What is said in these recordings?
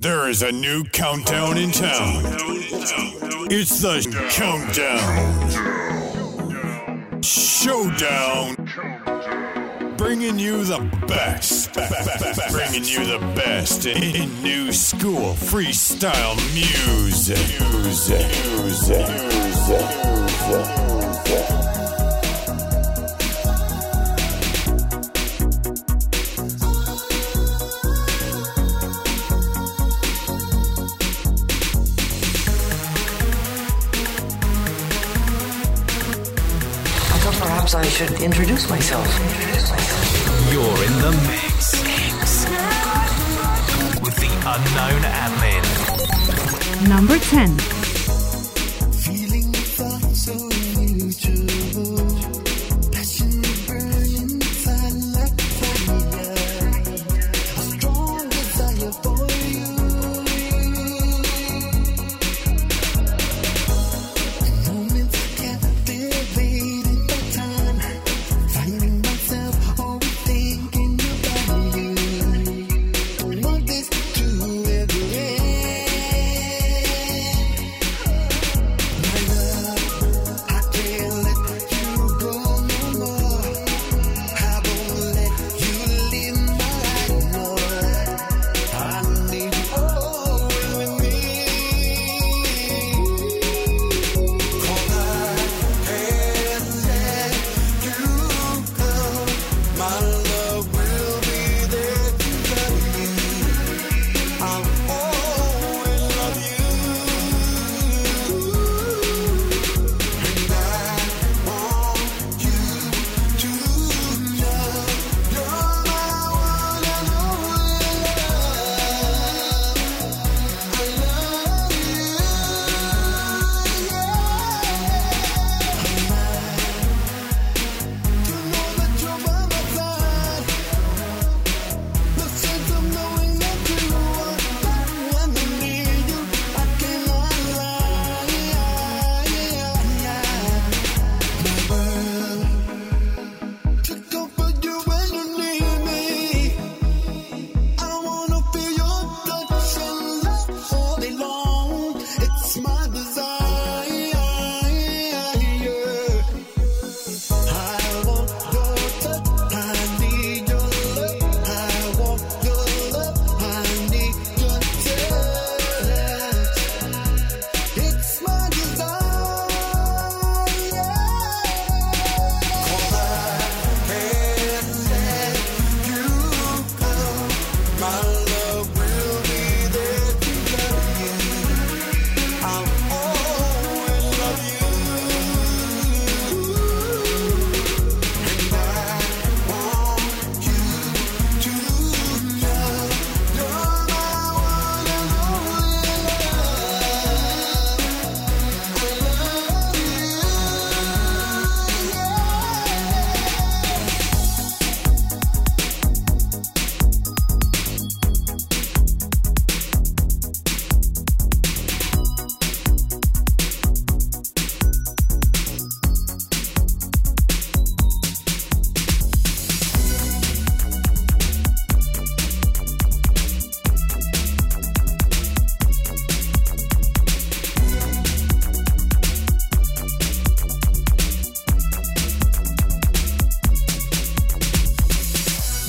There is a new countdown in town. It's the Countdown Showdown. Bringing you the best. Bringing you the best in new school freestyle music. Perhaps I should introduce myself. You're in the mix with the Unknown admin. Number 10.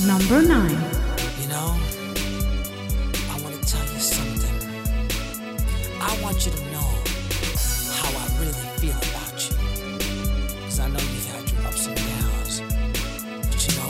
Number 9. You know, I want to tell you something. I want you to know how I really feel about you. Because I know you've had your ups and downs. But you know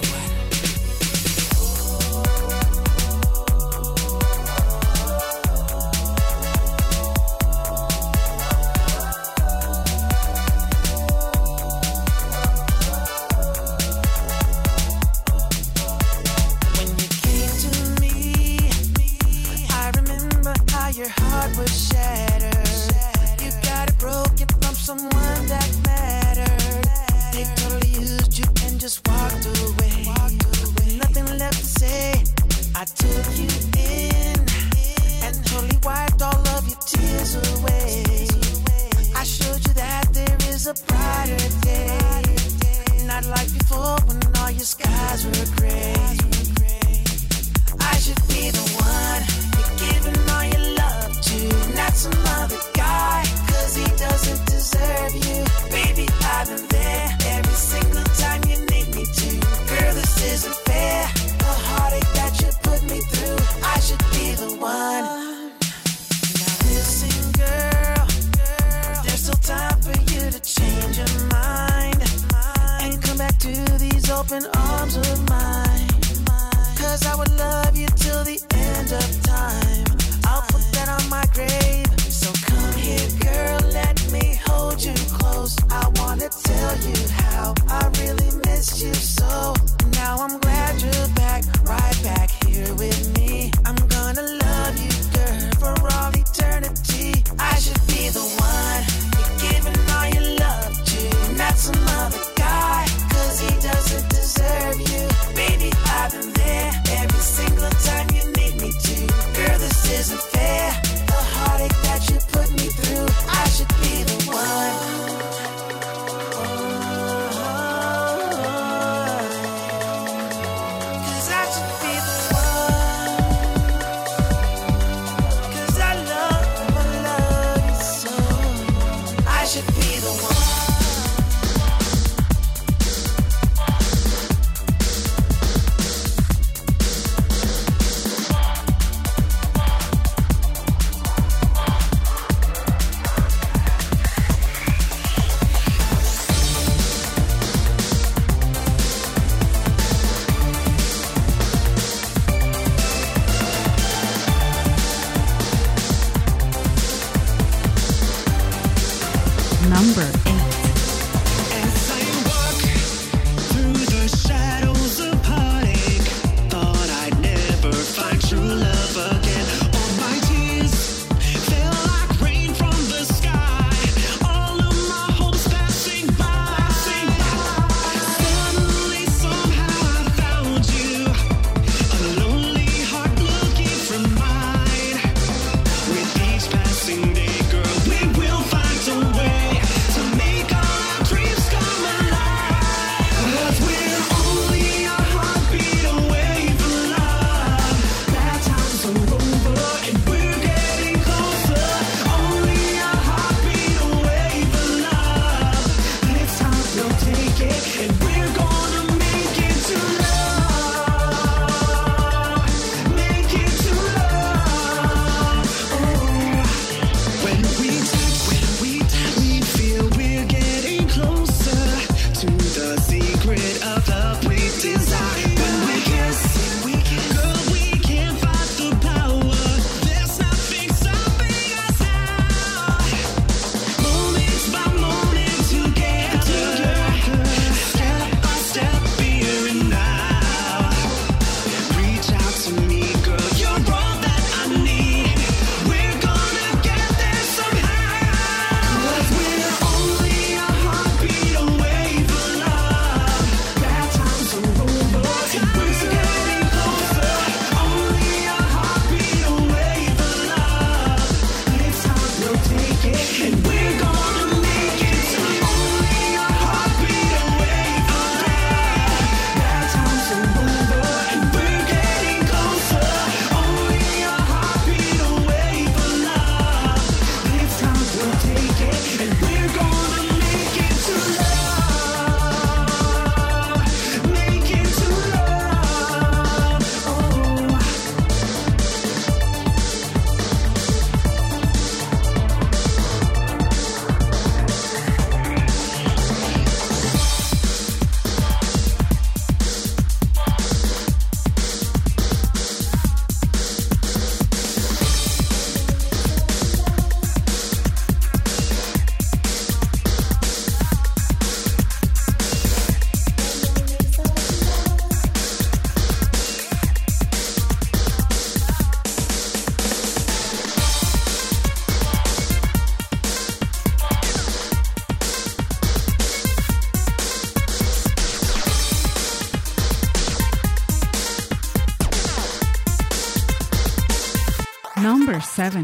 I should be the one you're giving up. Number 7.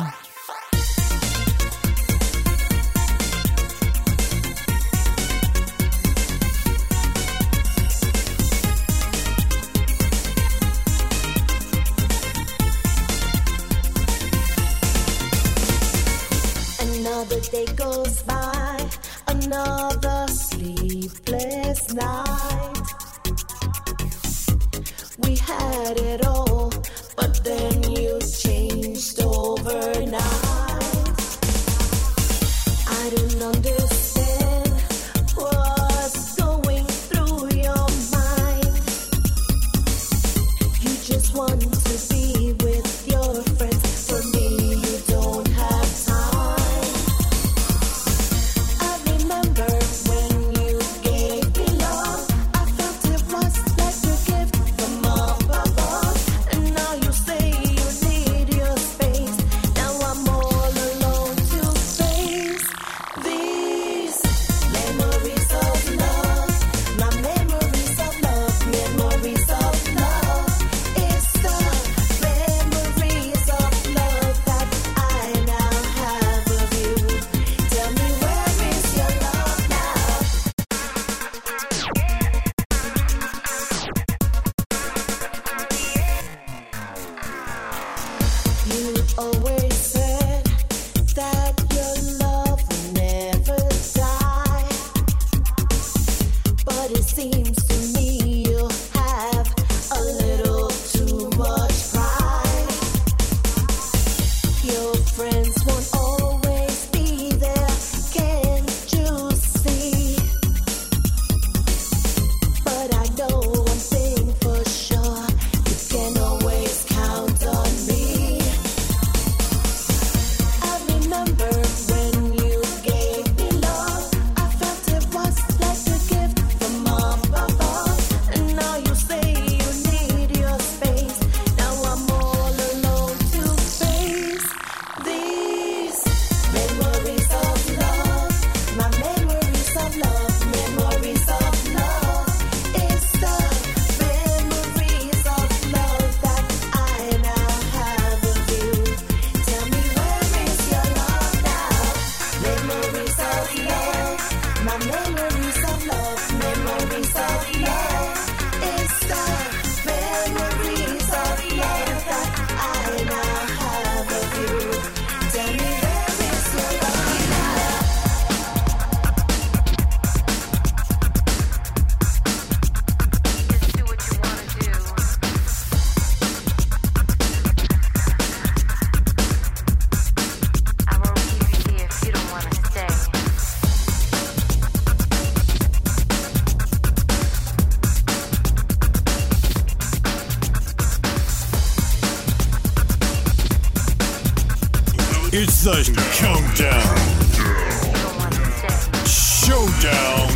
Another day goes by, another sleepless night. We had it all, but then you changed overnight. I don't understand what's going through your mind. You just want to be with your friends. For me, you don't have time. I remember when you gave me love. I felt it was like a gift from above. And now you say you need your space. Now I'm all alone to face these memories of love. My memories of love, it's the memories of love that I now have of you. Tell me, where is your love now? You always said that your love will never die, but it seems to me you have a little too much pride. Your friends won't always be there, can't you see? But I know one thing for sure, you can always count on me. I remember when you gave me love. I felt it was like a gift from above. And now you say you need your space. Now I'm all alone to face these memories of love. My memories of love, it's the memories of love that I now have of you. Tell me, where is your love now? Memories of love, my memories of love, it's the memories of love that I now have of you. Tell me, where is your love now? I won't keep you here if you don't want to stay. It's the Countdown You don't want to stay. Showdown,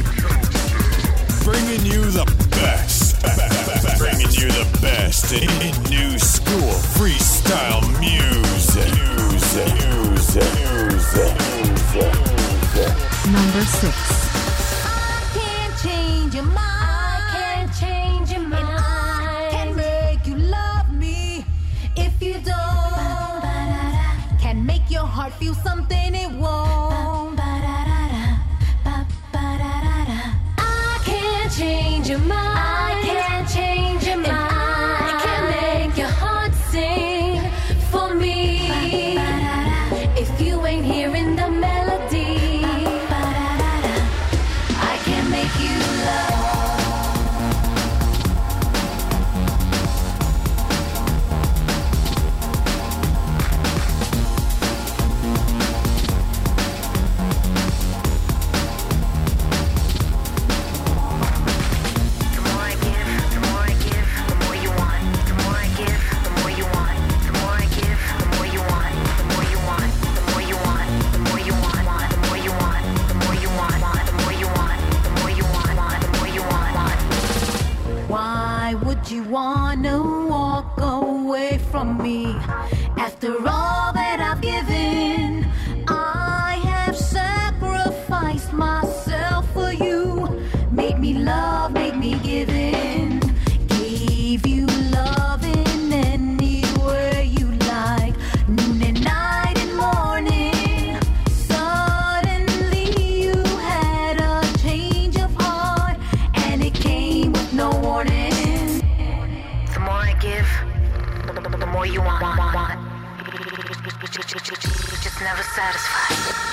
bringing you the best, bringing you the best in new school freestyle music. Number 6. I can't change your mind. I can't change your mind. I can make you love me if you don't. Can make your heart feel something it won't. I can't change your mind. I can't change your mind. I can make your heart sing for me. If you ain't hearing the melody, I can make you love. The more I give, the more I give, the more you want. The more I give, the more you want. The more I give, the more you want. The more you want, the more you want. The more you want, the more you want. The more you want, the more you want. The more you want, the more you want. Why would you wanna walk away from me after all that I've given? I have sacrificed myself for you. Make me love, make me give in. Give you loving any way you like. New Just never satisfied.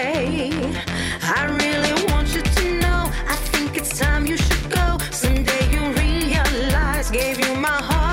away. I really want you to know, I think it's time you should go. Someday you'll realize, gave you my heart.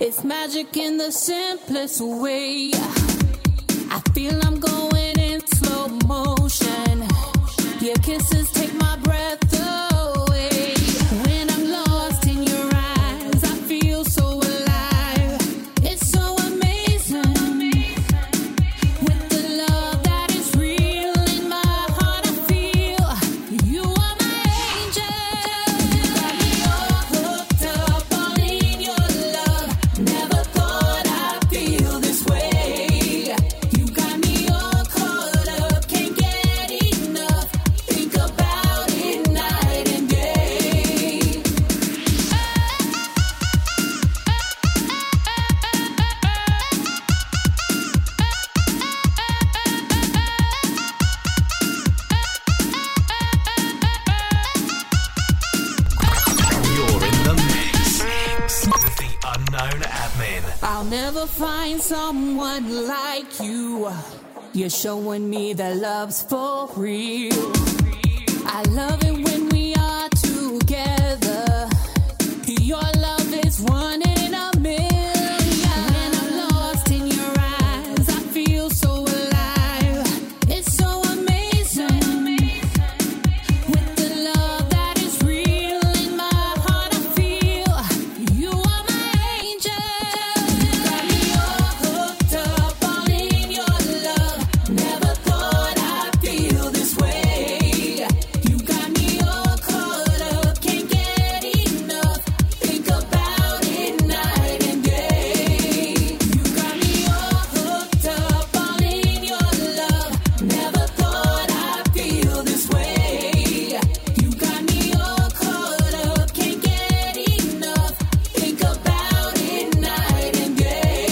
It's magic in the simplest way. I feel I'm going in slow motion. Your kisses take my breath away. When I'm lost in your eyes, I feel so alive. It's so amazing. With the love that is real in my heart, I feel you are my angel. You got me all hooked up, all in your love. Never thought I'd feel this way. You got me all caught up, can't get enough. Think about never find someone like you. You're showing me that love's for real. I love it when we are together. Your love is one in a million. When I'm lost in your eyes, I feel so alive. It's so amazing. With the love that is real in my heart, I feel you are my angel. Got me all hooked up, all in your love. Never thought I'd feel this way. You got me all caught up, can't get enough. Think about it night and day. You got me all hooked up, all in your love. Never thought I'd feel this way. You got me all caught up, can't get enough. Think about it night and day.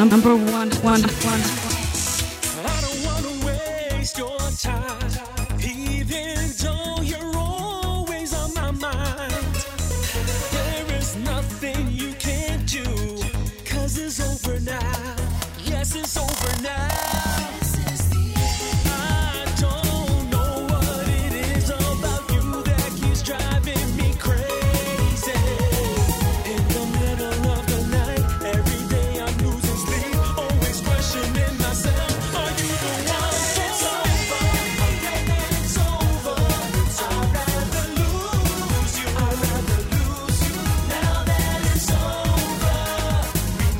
Number one. I don't wanna waste your time, even though you're always on my mind. There is nothing you can do, cause it's over now. Yes, it's over now. I don't know what it is about you that keeps driving me crazy. In the middle of the night, every day I'm losing sleep, always questioning myself. Are you the one for me? It's over. I'd rather lose you. I'd rather lose you now that it's over.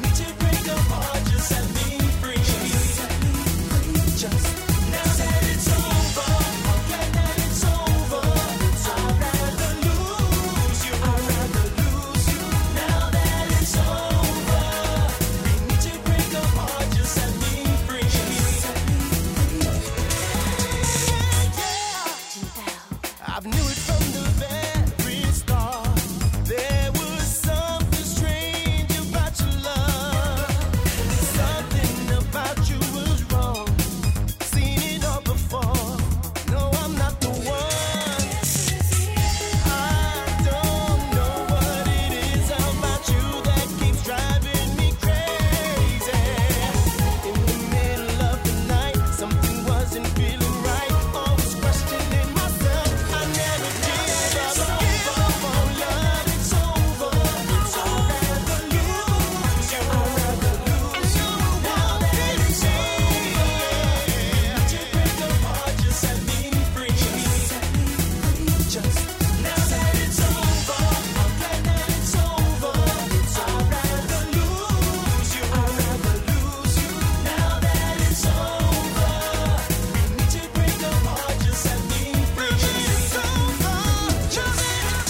We need to break apart, just set me free. Just set me free. Just now that it's over. Okay, that it's over. I'd rather lose you. I'd rather lose you now that it's over. We need to break apart, just set me free. Just set me free. Yeah. I've knew it from the very start. There was something strange about your love. Something about you was wrong. Seen it all before. No, I'm not the one. I don't know what it is about you that keeps driving me crazy. In the middle of the night, something wasn't feeling right. Always questioning myself. I never give up. So give up on love. It's over. It's over. I'd rather lose you. I'd rather lose you now that it's over. Not to break apart, just set me free. Just set me free. Just now that it's over. I'm glad that it's over. I'd rather lose you. I'd rather lose you now that it's over. We need to break apart, just set me free. It's over. Just that it's over.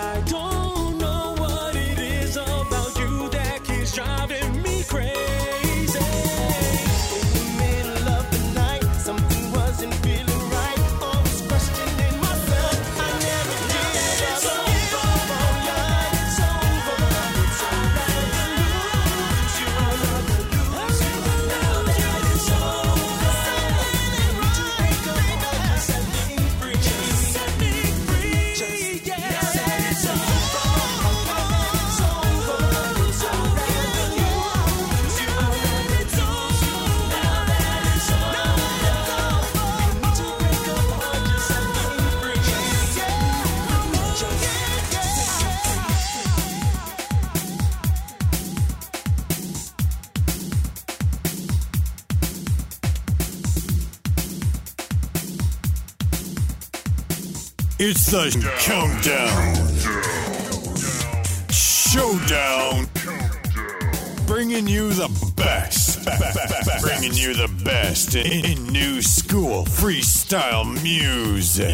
I don't know what it is about you that keeps driving me crazy. In the middle of the night, something wasn't feeling right. Always questioning myself. I never did. It's the Countdown Showdown. Bringing you the best. Bringing you the best in new school freestyle music.